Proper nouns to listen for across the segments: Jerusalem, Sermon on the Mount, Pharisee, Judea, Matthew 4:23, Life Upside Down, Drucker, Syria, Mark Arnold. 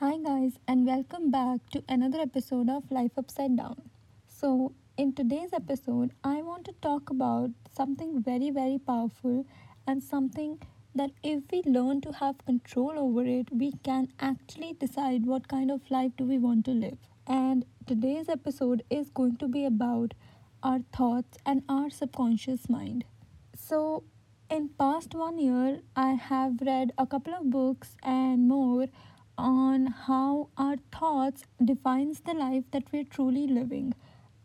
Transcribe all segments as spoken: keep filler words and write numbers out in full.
Hi guys, and welcome back to another episode of Life Upside Down. So in today's episode, I want to talk about something very very powerful and something that if we learn to have control over it, we can actually decide what kind of life do we want to live. And today's episode is going to be about our thoughts and our subconscious mind. So in past one year, I have read a couple of books and more on how our thoughts defines the life that we're truly living,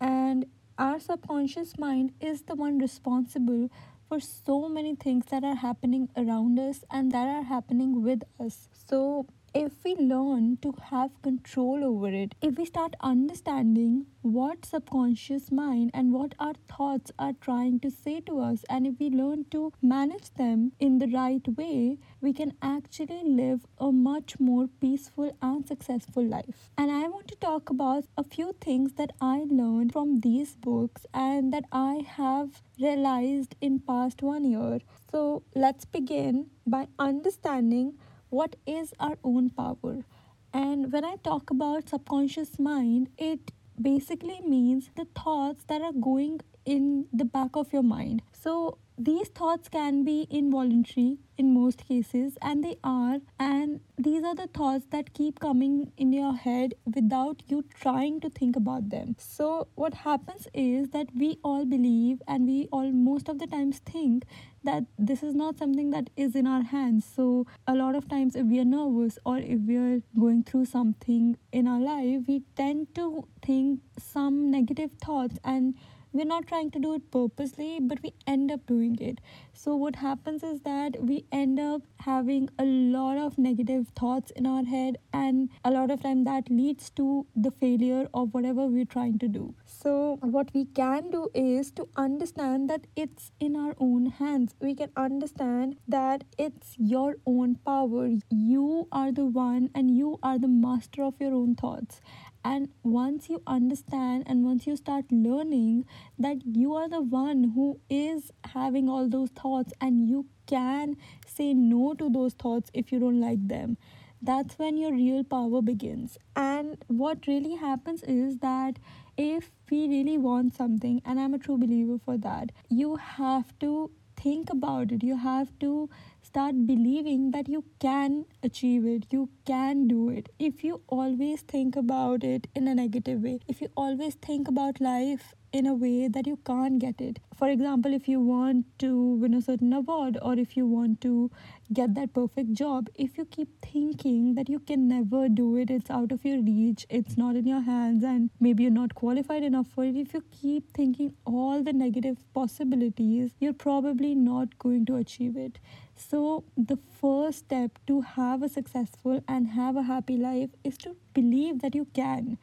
and our subconscious mind is the one responsible for so many things that are happening around us and that are happening with us. So if we learn to have control over it, if we start understanding what subconscious mind and what our thoughts are trying to say to us, and if we learn to manage them in the right way, we can actually live a much more peaceful and successful life. And I want to talk about a few things that I learned from these books and that I have realized in past one year. So let's begin by understanding what is our own power. And when I talk about subconscious mind, it basically means the thoughts that are going in the back of your mind. So these thoughts can be involuntary in most cases, and they are, and these are the thoughts that keep coming in your head without you trying to think about them. So what happens is that we all believe, and we all most of the times think that this is not something that is in our hands. So a lot of times if we are nervous or if we are going through something in our life, we tend to think some negative thoughts, and we're not trying to do it purposely, but we end up doing it. So what happens is that we end up having a lot of negative thoughts in our head, and a lot of time that leads to the failure of whatever we're trying to do. So what we can do is to understand that it's in our own hands. We can understand that it's your own power. You are the one, and you are the master of your own thoughts. And once you understand, and once you start learning that you are the one who is having all those thoughts, and you can say no to those thoughts if you don't like them, that's when your real power begins. And what really happens is that if we really want something, and I'm a true believer for that, you have to think about it. You have to start believing that you can achieve it. You can do it. If you always think about it in a negative way, if you always think about life in a way that you can't get it. For example, if you want to win a certain award, or if you want to get that perfect job, if you keep thinking that you can never do it, it's out of your reach, it's not in your hands, and maybe you're not qualified enough for it, if you keep thinking all the negative possibilities, you're probably not going to achieve it. So the first step to have a successful and have a happy life is to believe that you can.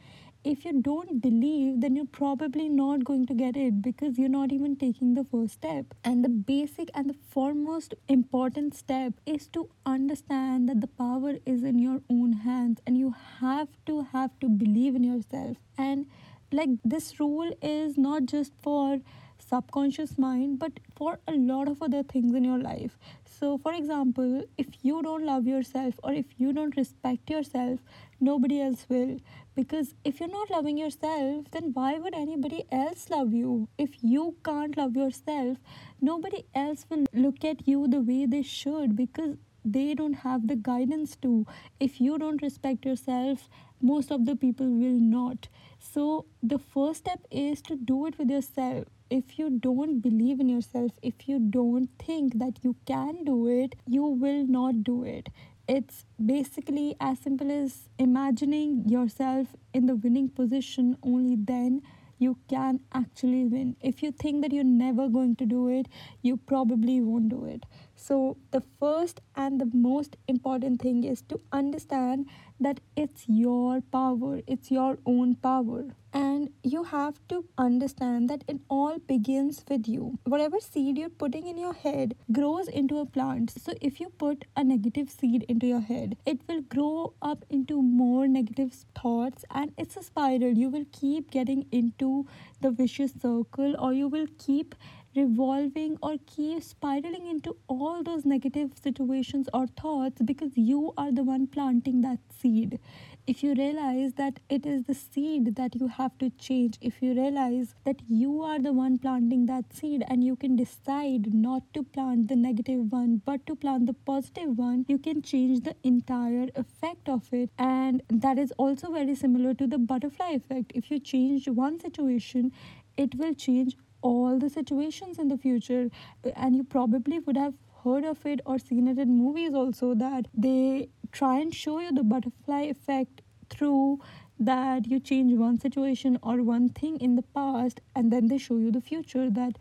If you don't believe, then you're probably not going to get it, because you're not even taking the first step. And the basic and the foremost important step is to understand that the power is in your own hands, and you have to have to believe in yourself. And like, this rule is not just for subconscious mind, but for a lot of other things in your life. So for example, if you don't love yourself, or if you don't respect yourself, nobody else will. Because if you're not loving yourself, then why would anybody else love you? If you can't love yourself, nobody else will look at you the way they should, because they don't have the guidance to. If you don't respect yourself, most of the people will not. So the first step is to do it with yourself. If you don't believe in yourself, if you don't think that you can do it, you will not do it. It's basically as simple as imagining yourself in the winning position. Only then you can actually win. If you think that you're never going to do it, you probably won't do it. So the first and the most important thing is to understand that it's your power, it's your own power. And you have to understand that it all begins with you. Whatever seed you're putting in your head grows into a plant. So if you put a negative seed into your head, it will grow up into more negative thoughts, and it's a spiral. You will keep getting into the vicious circle, or you will keep revolving or keep spiraling into all those negative situations or thoughts, because you are the one planting that seed. If you realize that it is the seed that you have to change, if you realize that you are the one planting that seed and you can decide not to plant the negative one but to plant the positive one, you can change the entire effect of it. And that is also very similar to the butterfly effect. If you change one situation, it will change all the situations in the future. And you probably would have heard of it or seen it in movies also, that they try and show you the butterfly effect through that you change one situation or one thing in the past, and then they show you the future, that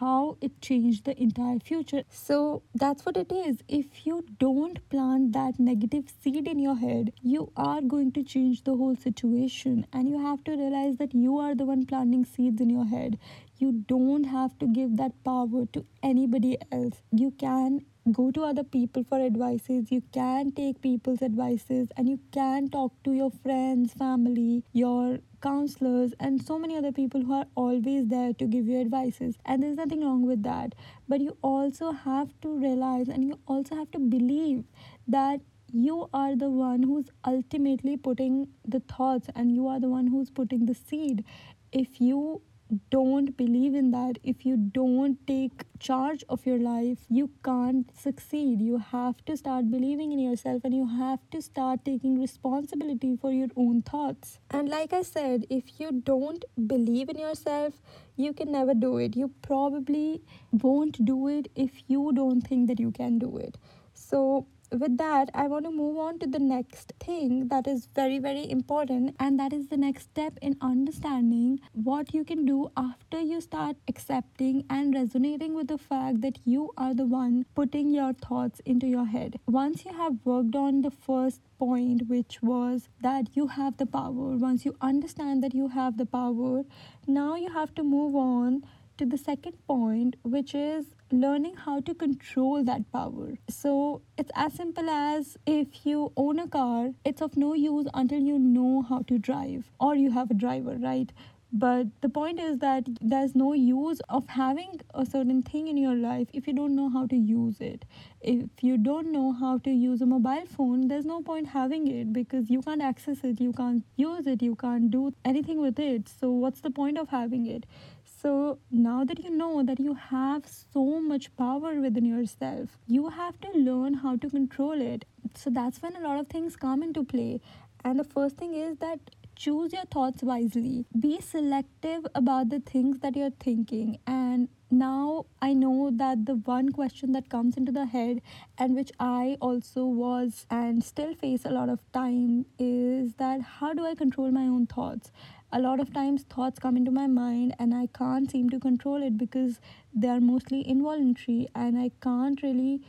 how it changed the entire future. So that's what it is. If you don't plant that negative seed in your head, you are going to change the whole situation. And you have to realize that you are the one planting seeds in your head. You don't have to give that power to anybody else. You can go to other people for advices, you can take people's advices, and you can talk to your friends, family, your counselors, and so many other people who are always there to give you advices, and there's nothing wrong with that. But you also have to realize, and you also have to believe that you are the one who's ultimately putting the thoughts, and you are the one who's putting the seed. If you don't believe in that, if you don't take charge of your life, you can't succeed. You have to start believing in yourself, and you have to start taking responsibility for your own thoughts. And like I said, if you don't believe in yourself, you can never do it. You probably won't do it if you don't think that you can do it. So with that, I want to move on to the next thing that is very, very important, and that is the next step in understanding what you can do after you start accepting and resonating with the fact that you are the one putting your thoughts into your head. Once you have worked on the first point, which was that you have the power, once you understand that you have the power, now you have to move on to the second point, which is learning how to control that power. So it's as simple as, if you own a car, it's of no use until you know how to drive, or you have a driver, right? But the point is that there's no use of having a certain thing in your life if you don't know how to use it. If you don't know how to use a mobile phone, there's no point having it, because you can't access it, you can't use it, you can't do anything with it. So what's the point of having it? So now that you know that you have so much power within yourself, you have to learn how to control it. So that's when a lot of things come into play. And the first thing is that choose your thoughts wisely. Be selective about the things that you're thinking. And now I know that the one question that comes into the head, and which I also was and still face a lot of time, is that how do I control my own thoughts? A lot of times thoughts come into my mind and I can't seem to control it, because they are mostly involuntary, and I can't really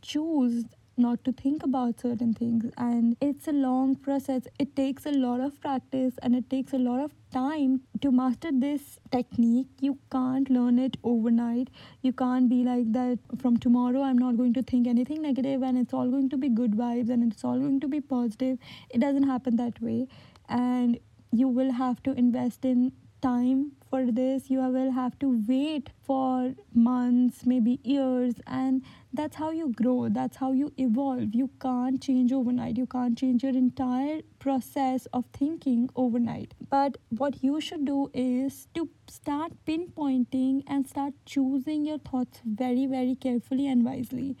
choose not to think about certain things. And it's a long process. It takes a lot of practice, and it takes a lot of time to master this technique. You can't learn it overnight. You can't be like that, from tomorrow I'm not going to think anything negative and it's all going to be good vibes and it's all going to be positive. It doesn't happen that way. And you will have to invest in time for this. You will have to wait for months, maybe years, and that's how you grow. That's how you evolve. You can't change overnight. You can't change your entire process of thinking overnight. But what you should do is to start pinpointing and start choosing your thoughts very, very carefully and wisely.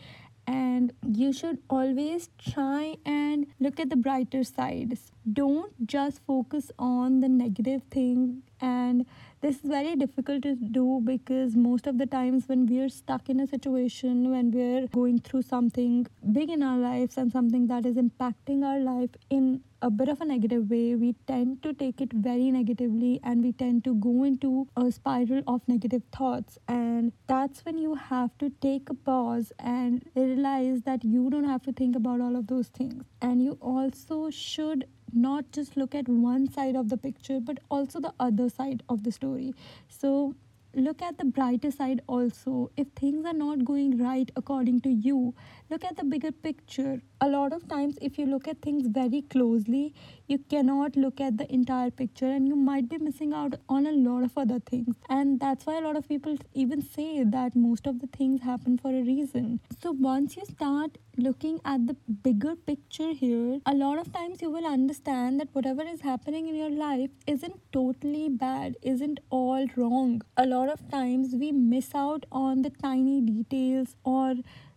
And you should always try and look at the brighter sides. Don't just focus on the negative thing. And this is very difficult to do, because most of the times when we're stuck in a situation, when we're going through something big in our lives and something that is impacting our life in a bit of a negative way, we tend to take it very negatively, and we tend to go into a spiral of negative thoughts. And that's when you have to take a pause and realize that you don't have to think about all of those things. And you also should not just look at one side of the picture, but also the other side of the story. So look at the brighter side also. If things are not going right according to you, look at the bigger picture. A lot of times if you look at things very closely, you cannot look at the entire picture and you might be missing out on a lot of other things. And that's why a lot of people even say that most of the things happen for a reason. So once you start looking at the bigger picture here, a lot of times you will understand that whatever is happening in your life isn't totally bad, isn't all wrong. A lot of times we miss out on the tiny details or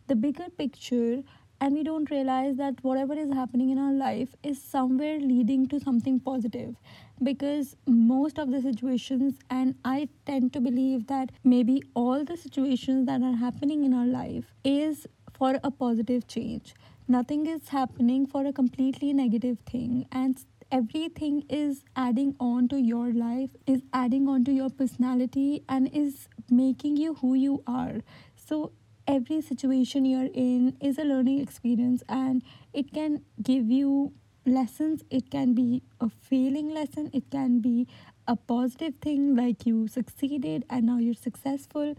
the bigger picture, and we don't realize that whatever is happening in our life is somewhere leading to something positive. Because most of the situations, and I tend to believe that maybe all the situations that are happening in our life is for a positive change. Nothing is happening for a completely negative thing, and everything is adding on to your life, is adding on to your personality, and is making you who you are. So every situation you're in is a learning experience, and it can give you lessons. It can be a failing lesson. It can be a positive thing, like you succeeded and now you're successful.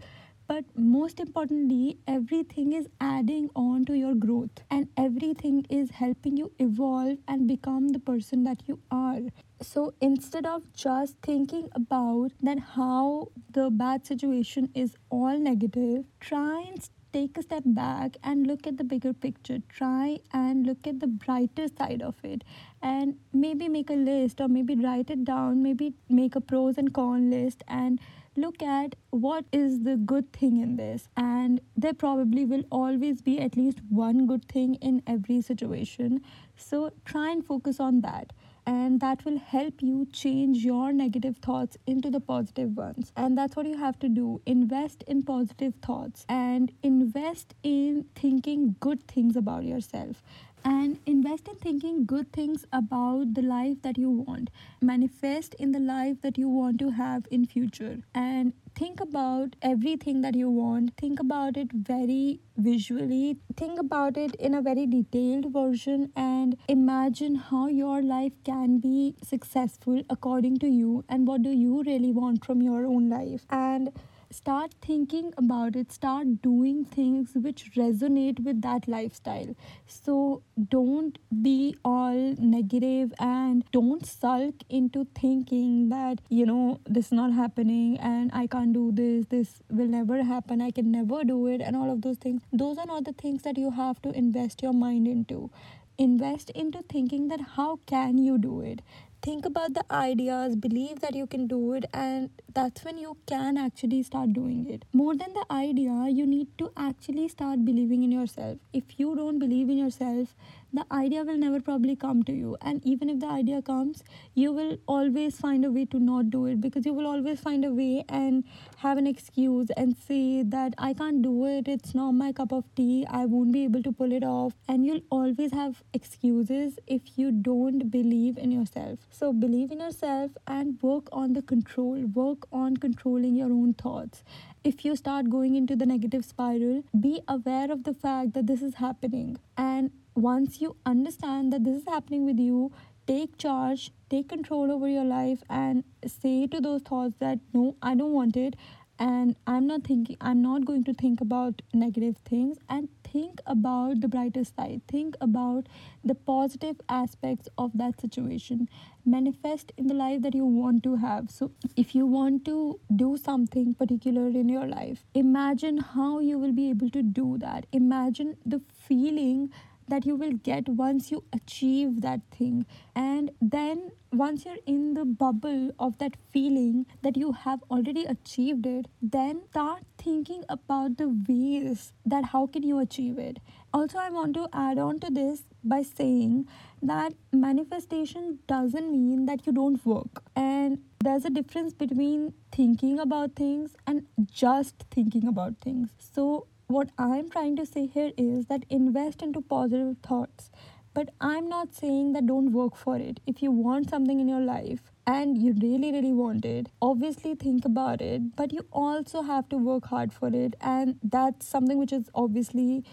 But most importantly, everything is adding on to your growth, and everything is helping you evolve and become the person that you are. So instead of just thinking about that how the bad situation is all negative, try and take a step back and look at the bigger picture. Try and look at the brighter side of it, and maybe make a list, or maybe write it down, maybe make a pros and cons list and look at what is the good thing in this. And there probably will always be at least one good thing in every situation. So try and focus on that, and that will help you change your negative thoughts into the positive ones. And that's what you have to do. Invest in positive thoughts, and invest in thinking good things about yourself, and invest in thinking good things about the life that you want. Manifest in the life that you want to have in future, and think about everything that you want. Think about it very visually. Think about it in a very detailed version, and imagine how your life can be successful according to you, and what do you really want from your own life. And start thinking about it. Start doing things which resonate with that lifestyle. So don't be all negative, and don't sulk into thinking that, you know, this is not happening and I can't do this, this will never happen, I can never do it, and all of those things. Those are not the things that you have to invest your mind into. Invest into thinking that how can you do it. Think about the ideas, believe that you can do it, and that's when you can actually start doing it. More than the idea, you need to actually start believing in yourself. If you don't believe in yourself, the idea will never probably come to you. And even if the idea comes, you will always find a way to not do it, because you will always find a way and have an excuse and say that I can't do it, it's not my cup of tea, I won't be able to pull it off. And you'll always have excuses if you don't believe in yourself. So believe in yourself and work on the control. Work on controlling your own thoughts. If you start going into the negative spiral, be aware of the fact that this is happening. And once you understand that this is happening with you, take charge, take control over your life, and say to those thoughts that, no, I don't want it. And I'm not thinking, I'm not going to think about negative things, and think about the brighter side. Think about the positive aspects of that situation. Manifest in the life that you want to have. So if you want to do something particular in your life, imagine how you will be able to do that. Imagine the feeling that you will get once you achieve that thing. And then once you're in the bubble of that feeling that you have already achieved it, then start thinking about the ways that how can you achieve it. Also, I want to add on to this by saying that manifestation doesn't mean that you don't work. And there's a difference between thinking about things and just thinking about things. So what I'm trying to say here is that invest into positive thoughts. But I'm not saying that don't work for it. If you want something in your life and you really, really want it, obviously think about it. But you also have to work hard for it. And that's something which is obviously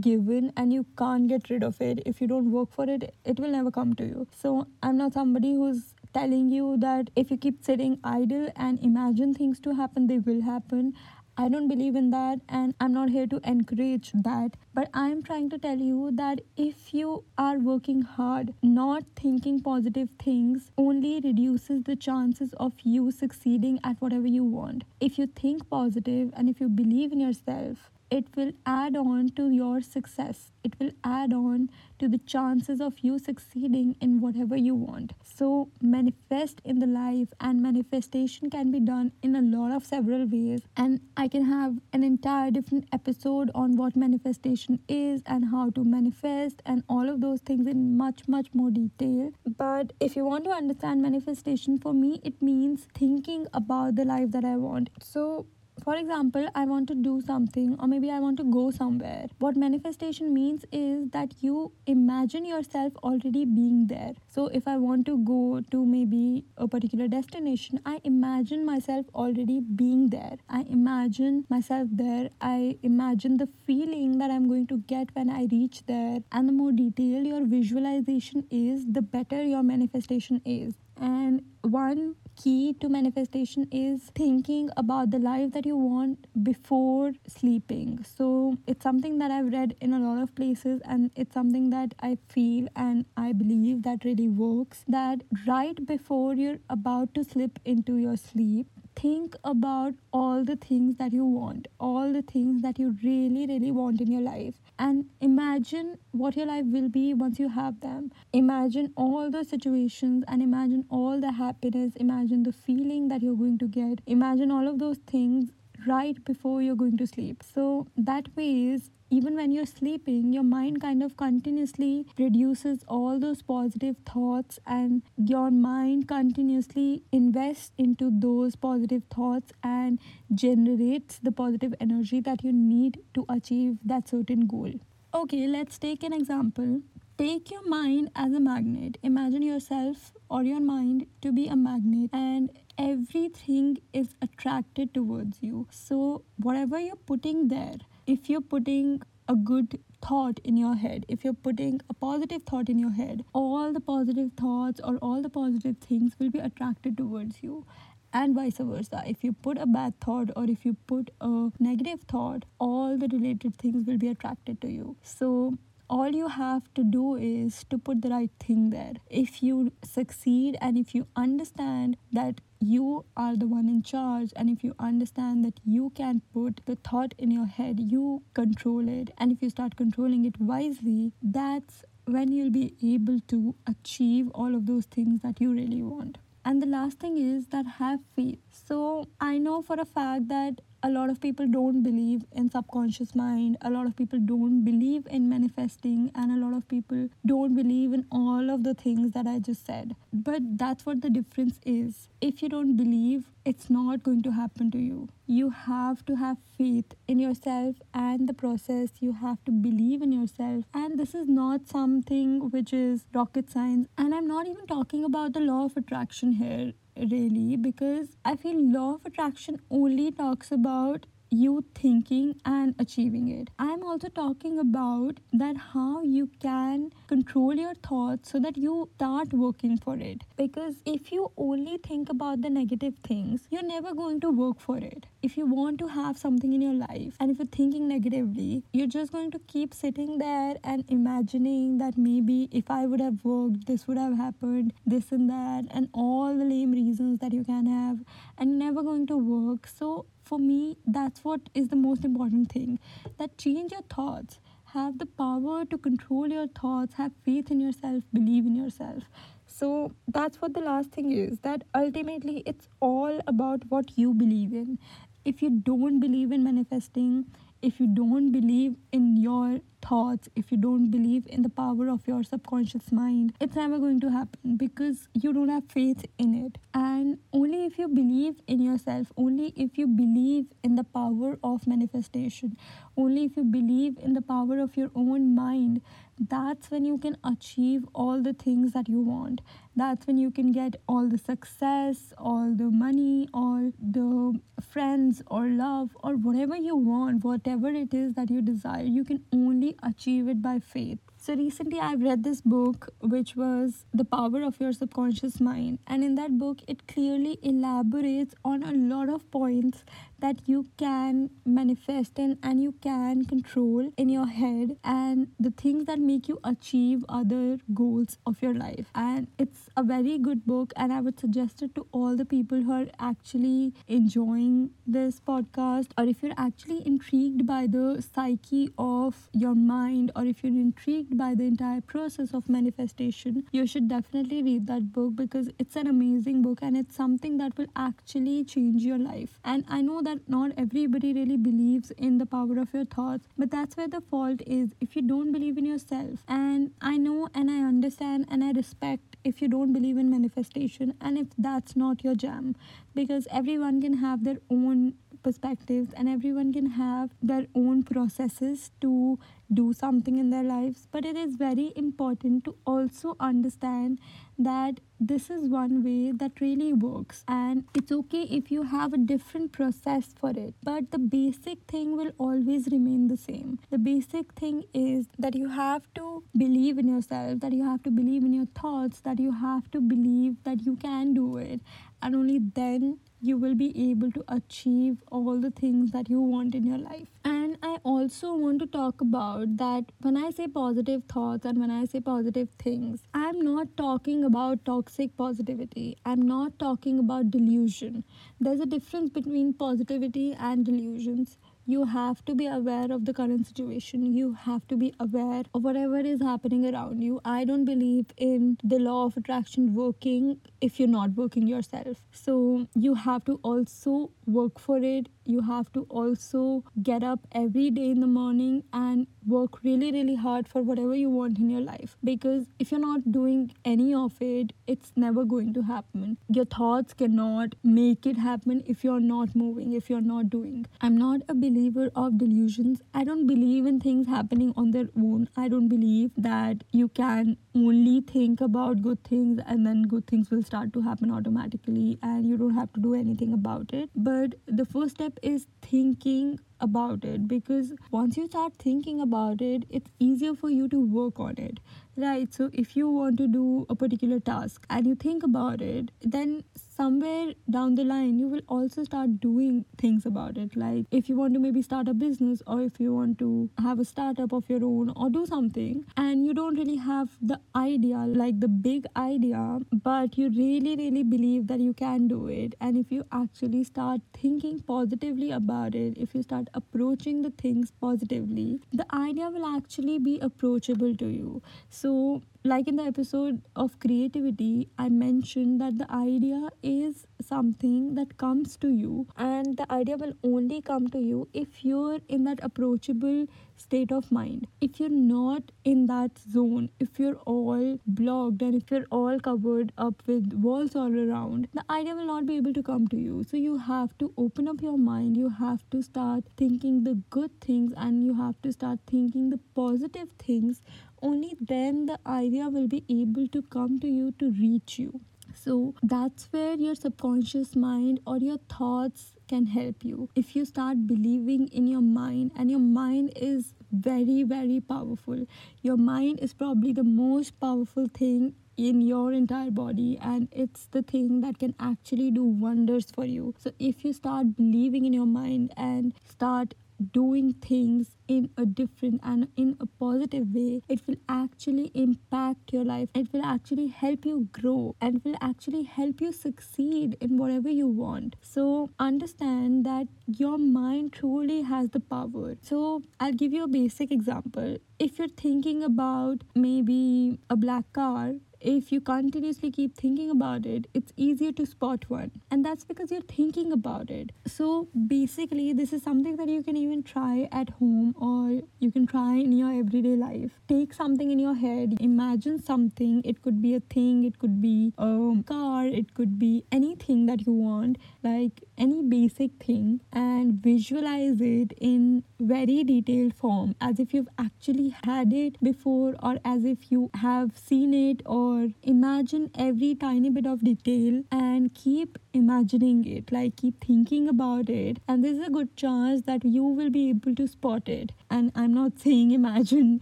given and you can't get rid of it. If you don't work for it, it will never come to you. So I'm not somebody who's telling you that if you keep sitting idle and imagine things to happen, they will happen. I don't believe in that, and I'm not here to encourage that. But I'm trying to tell you that if you are working hard, not thinking positive things only reduces the chances of you succeeding at whatever you want. If you think positive and if you believe in yourself, it will add on to your success. It will add on to the chances of you succeeding in whatever you want. So manifest in the life, and manifestation can be done in a lot of several ways. And I can have an entire different episode on what manifestation is and how to manifest and all of those things in much, much more detail. But if you want to understand manifestation, for me, it means thinking about the life that I want. So for example, I want to do something, or maybe I want to go somewhere. What manifestation means is that you imagine yourself already being there. So if I want to go to maybe a particular destination, I imagine myself already being there. I imagine myself there. I imagine the feeling that I'm going to get when I reach there. And the more detailed your visualization is, the better your manifestation is. And one key to manifestation is thinking about the life that you want before sleeping. So it's something that I've read in a lot of places, and it's something that I feel and I believe that really works, that right before you're about to slip into your sleep, think about all the things that you want, all the things that you really, really want in your life, and imagine what your life will be once you have them. Imagine all the situations and imagine all the happiness, imagine the feeling that you're going to get, imagine all of those things right before you're going to sleep. So that way is, even when you're sleeping, your mind kind of continuously produces all those positive thoughts, and your mind continuously invests into those positive thoughts and generates the positive energy that you need to achieve that certain goal. Okay, let's take an example. Take your mind as a magnet. Imagine yourself or your mind to be a magnet, and everything is attracted towards you. So whatever you're putting there, if you're putting a good thought in your head, if you're putting a positive thought in your head, all the positive thoughts or all the positive things will be attracted towards you, and vice versa. If you put a bad thought or if you put a negative thought, all the related things will be attracted to you. So all you have to do is to put the right thing there. If you succeed and if you understand that you are the one in charge, and if you understand that you can put the thought in your head, you control it, and if you start controlling it wisely, that's when you'll be able to achieve all of those things that you really want. And the last thing is that have faith. So I know for a fact that a lot of people don't believe in subconscious mind, a lot of people don't believe in manifesting, and a lot of people don't believe in all of the things that I just said. But that's what the difference is. If you don't believe, it's not going to happen to you. You have to have faith in yourself and the process. You have to believe in yourself. And this is not something which is rocket science. And I'm not even talking about the law of attraction here, really, because I feel law of attraction only talks about you thinking and achieving it. I'm also talking about that how you can control your thoughts so that you start working for it. Because if you only think about the negative things, you're never going to work for it. If you want to have something in your life and if you're thinking negatively, you're just going to keep sitting there and imagining that maybe if I would have worked, this would have happened, this and that, and all the lame reasons that you can have, and never going to work. So for me, that's what is the most important thing, that change your thoughts, have the power to control your thoughts, have faith in yourself, believe in yourself. So that's what the last thing is, that ultimately it's all about what you believe in. If you don't believe in manifesting, if you don't believe in your thoughts, if you don't believe in the power of your subconscious mind, it's never going to happen because you don't have faith in it. And only if you believe in yourself, only if you believe in the power of manifestation, only if you believe in the power of your own mind, that's when you can achieve all the things that you want. That's when you can get all the success, all the money, all the friends or love or whatever you want, whatever it is that you desire, you can only we achieve it by faith. So recently I've read this book, which was The Power of Your Subconscious Mind. And in that book, it clearly elaborates on a lot of points that you can manifest in and you can control in your head, and the things that make you achieve other goals of your life. And it's a very good book, and I would suggest it to all the people who are actually enjoying this podcast, or if you're actually intrigued by the psyche of your mind, or if you're intrigued by the entire process of manifestation, you should definitely read that book, because it's an amazing book and it's something that will actually change your life. And I know that not everybody really believes in the power of your thoughts, but that's where the fault is, if you don't believe in yourself. And I know and I understand and I respect if you don't believe in manifestation and if that's not your jam, because everyone can have their own perspectives and everyone can have their own processes to do something in their lives. But it is very important to also understand that this is one way that really works, and it's okay if you have a different process for it, but the basic thing will always remain the same. The basic thing is that you have to believe in yourself, that you have to believe in your thoughts, that you have to believe that you can do it, and only then you will be able to achieve all the things that you want in your life. And I also want to talk about that when I say positive thoughts and when I say positive things, I'm not talking about toxic positivity. I'm not talking about delusion. There's a difference between positivity and delusions. You have to be aware of the current situation. You have to be aware of whatever is happening around you. I don't believe in the law of attraction working if you're not working yourself. So you have to also work for it. You have to also get up every day in the morning and work really, really hard for whatever you want in your life. Because if you're not doing any of it, it's never going to happen. Your thoughts cannot make it happen if you're not moving, if you're not doing. I'm not a believer of delusions. I don't believe in things happening on their own. I don't believe that you can only think about good things and then good things will start to happen automatically and you don't have to do anything about it. But the first step is thinking about it, because once you start thinking about it, it's easier for you to work on it, right? So if you want to do a particular task and you think about it, then somewhere down the line you will also start doing things about it. Like if you want to maybe start a business, or if you want to have a startup of your own or do something, and you don't really have the idea, like the big idea, but you really really believe that you can do it. And if you actually start thinking positively about it, if you start approaching the things positively, the idea will actually be approachable to you. So like in the episode of creativity, I mentioned that the idea is something that comes to you, and the idea will only come to you if you're in that approachable state of mind. If you're not in that zone, if you're all blocked and if you're all covered up with walls all around, the idea will not be able to come to you. So you have to open up your mind, you have to start thinking the good things, and you have to start thinking the positive things. Only then the idea will be able to come to you, to reach you. So that's where your subconscious mind or your thoughts can help you. If you start believing in your mind, and your mind is very, very powerful. Your mind is probably the most powerful thing in your entire body, and it's the thing that can actually do wonders for you. So if you start believing in your mind and start doing things in a different and in a positive way, it will actually impact your life. It will actually help you grow, and will actually help you succeed in whatever you want. So understand that your mind truly has the power. So I'll give you a basic example. If you're thinking about maybe a black car, if you continuously keep thinking about it, it's easier to spot one. And that's because you're thinking about it. So basically, this is something that you can even try at home, or you can try in your everyday life. Take something in your head, imagine something. It could be a thing, it could be a car, it could be anything that you want, like any basic thing, and visualize it in very detailed form, as if you've actually had it before, or as if you have seen it, or picture, imagine every tiny bit of detail and keep imagining it, like keep thinking about it, and there's a good chance that you will be able to spot it. And I'm not saying imagine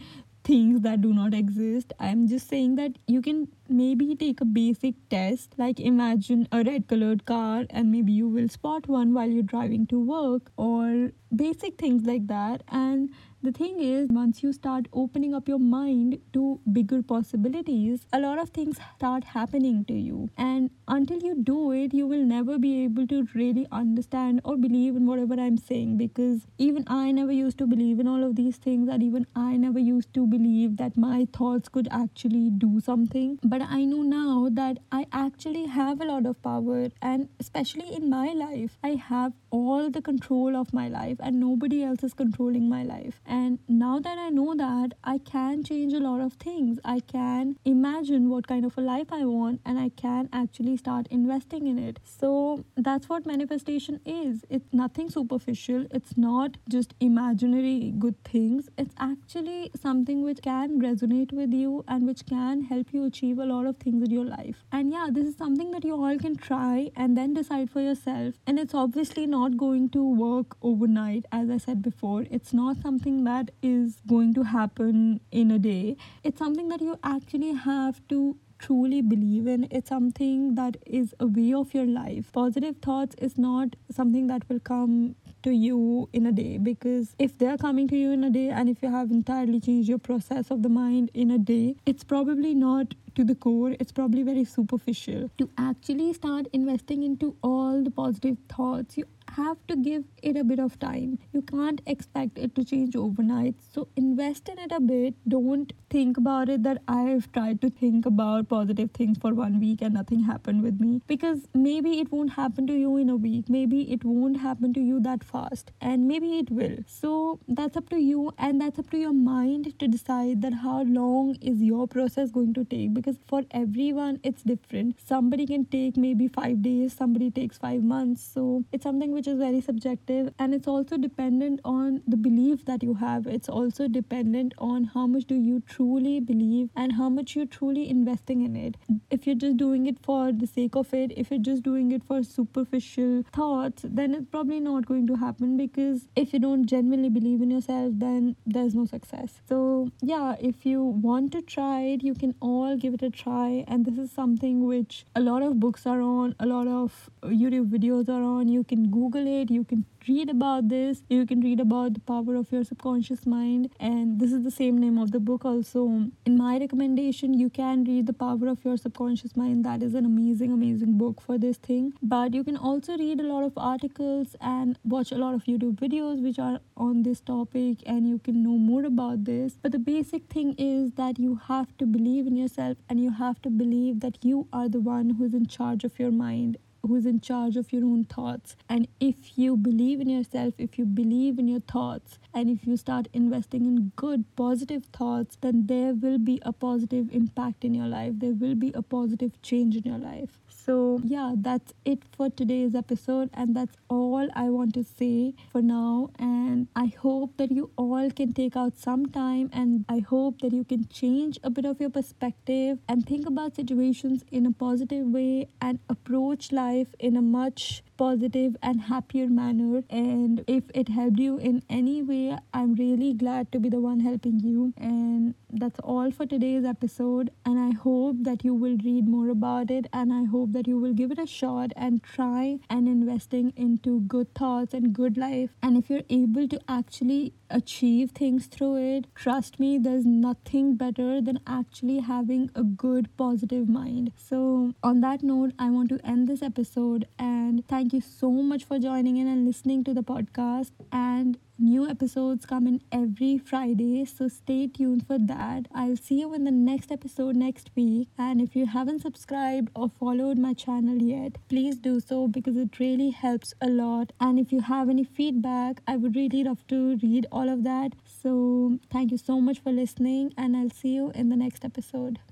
things that do not exist. I'm just saying that you can maybe take a basic test, like imagine a red colored car and maybe you will spot one while you're driving to work, or basic things like that. And the thing is, once you start opening up your mind to bigger possibilities, a lot of things start happening to you, and until you do it, you will never be able to really understand or believe in whatever I'm saying, because even I never used to believe in all of these things, and even I never used to believe that my thoughts could actually do something. But I know now that I actually have a lot of power, and especially in my life, I have all the control of my life and nobody else is controlling my life. And now that I know that, I can change a lot of things. I can imagine what kind of a life I want, and I can actually start investing in it. So that's what manifestation is. It's nothing superficial. It's not just imaginary good things. It's actually something which can resonate with you and which can help you achieve a lot of things in your life. And yeah, this is something that you all can try and then decide for yourself. And it's obviously not going to work overnight, as I said before. It's not something that is going to happen in a day. It's something that you actually have to truly believe in. It's something that is a way of your life. Positive thoughts is not something that will come to you in a day, because if they're coming to you in a day and if you have entirely changed your process of the mind in a day, it's probably not to the core. It's probably very superficial. To actually start investing into all the positive thoughts, you have to give it a bit of time. You can't expect it to change overnight. So invest in it a bit. Don't think about it that I've tried to think about positive things for one week and nothing happened with me, because maybe it won't happen to you in a week. Maybe it won't happen to you that fast, and maybe it will. So that's up to you, and that's up to your mind to decide that how long is your process going to take, because for everyone it's different. Somebody can take maybe five days, somebody takes five months. So it's something which which is very subjective, and it's also dependent on the belief that you have. It's also dependent on how much do you truly believe and how much you're truly investing in it. If you're just doing it for the sake of it, if you're just doing it for superficial thoughts, then it's probably not going to happen, because if you don't genuinely believe in yourself, then there's no success. So yeah, if you want to try it, you can all give it a try. And this is something which a lot of books are on, a lot of YouTube videos are on. You can Google it, you can read about this, you can read about the power of your subconscious mind, and this is the same name of the book also. In my recommendation, you can read The Power of Your Subconscious Mind. That is an amazing amazing book for this thing. But you can also read a lot of articles and watch a lot of YouTube videos which are on this topic, and you can know more about this. But the basic thing is that you have to believe in yourself, and you have to believe that you are the one who's in charge of your mind, who's in charge of your own thoughts. And if you believe in yourself, if you believe in your thoughts, and if you start investing in good positive thoughts, then there will be a positive impact in your life. There will be a positive change in your life. So yeah, that's it for today's episode, and that's all I want to say for now. And I hope that you all can take out some time, and I hope that you can change a bit of your perspective and think about situations in a positive way and approach life in a much positive and happier manner. And if it helped you in any way, I'm really glad to be the one helping you. And that's all for today's episode, and I hope that you will read more about it, and I hope that you will give it a shot and try and investing into good thoughts and good life. And if you're able to actually achieve things through it, trust me, there's nothing better than actually having a good positive mind. So on that note, I want to end this episode, and thank you so much for joining in and listening to the podcast. And new episodes come in every Friday, so stay tuned for that. I'll see you in the next episode next week. And if you haven't subscribed or followed my channel yet, please do so, because it really helps a lot. And if you have any feedback, I would really love to read all of that. So thank you so much for listening, and I'll see you in the next episode.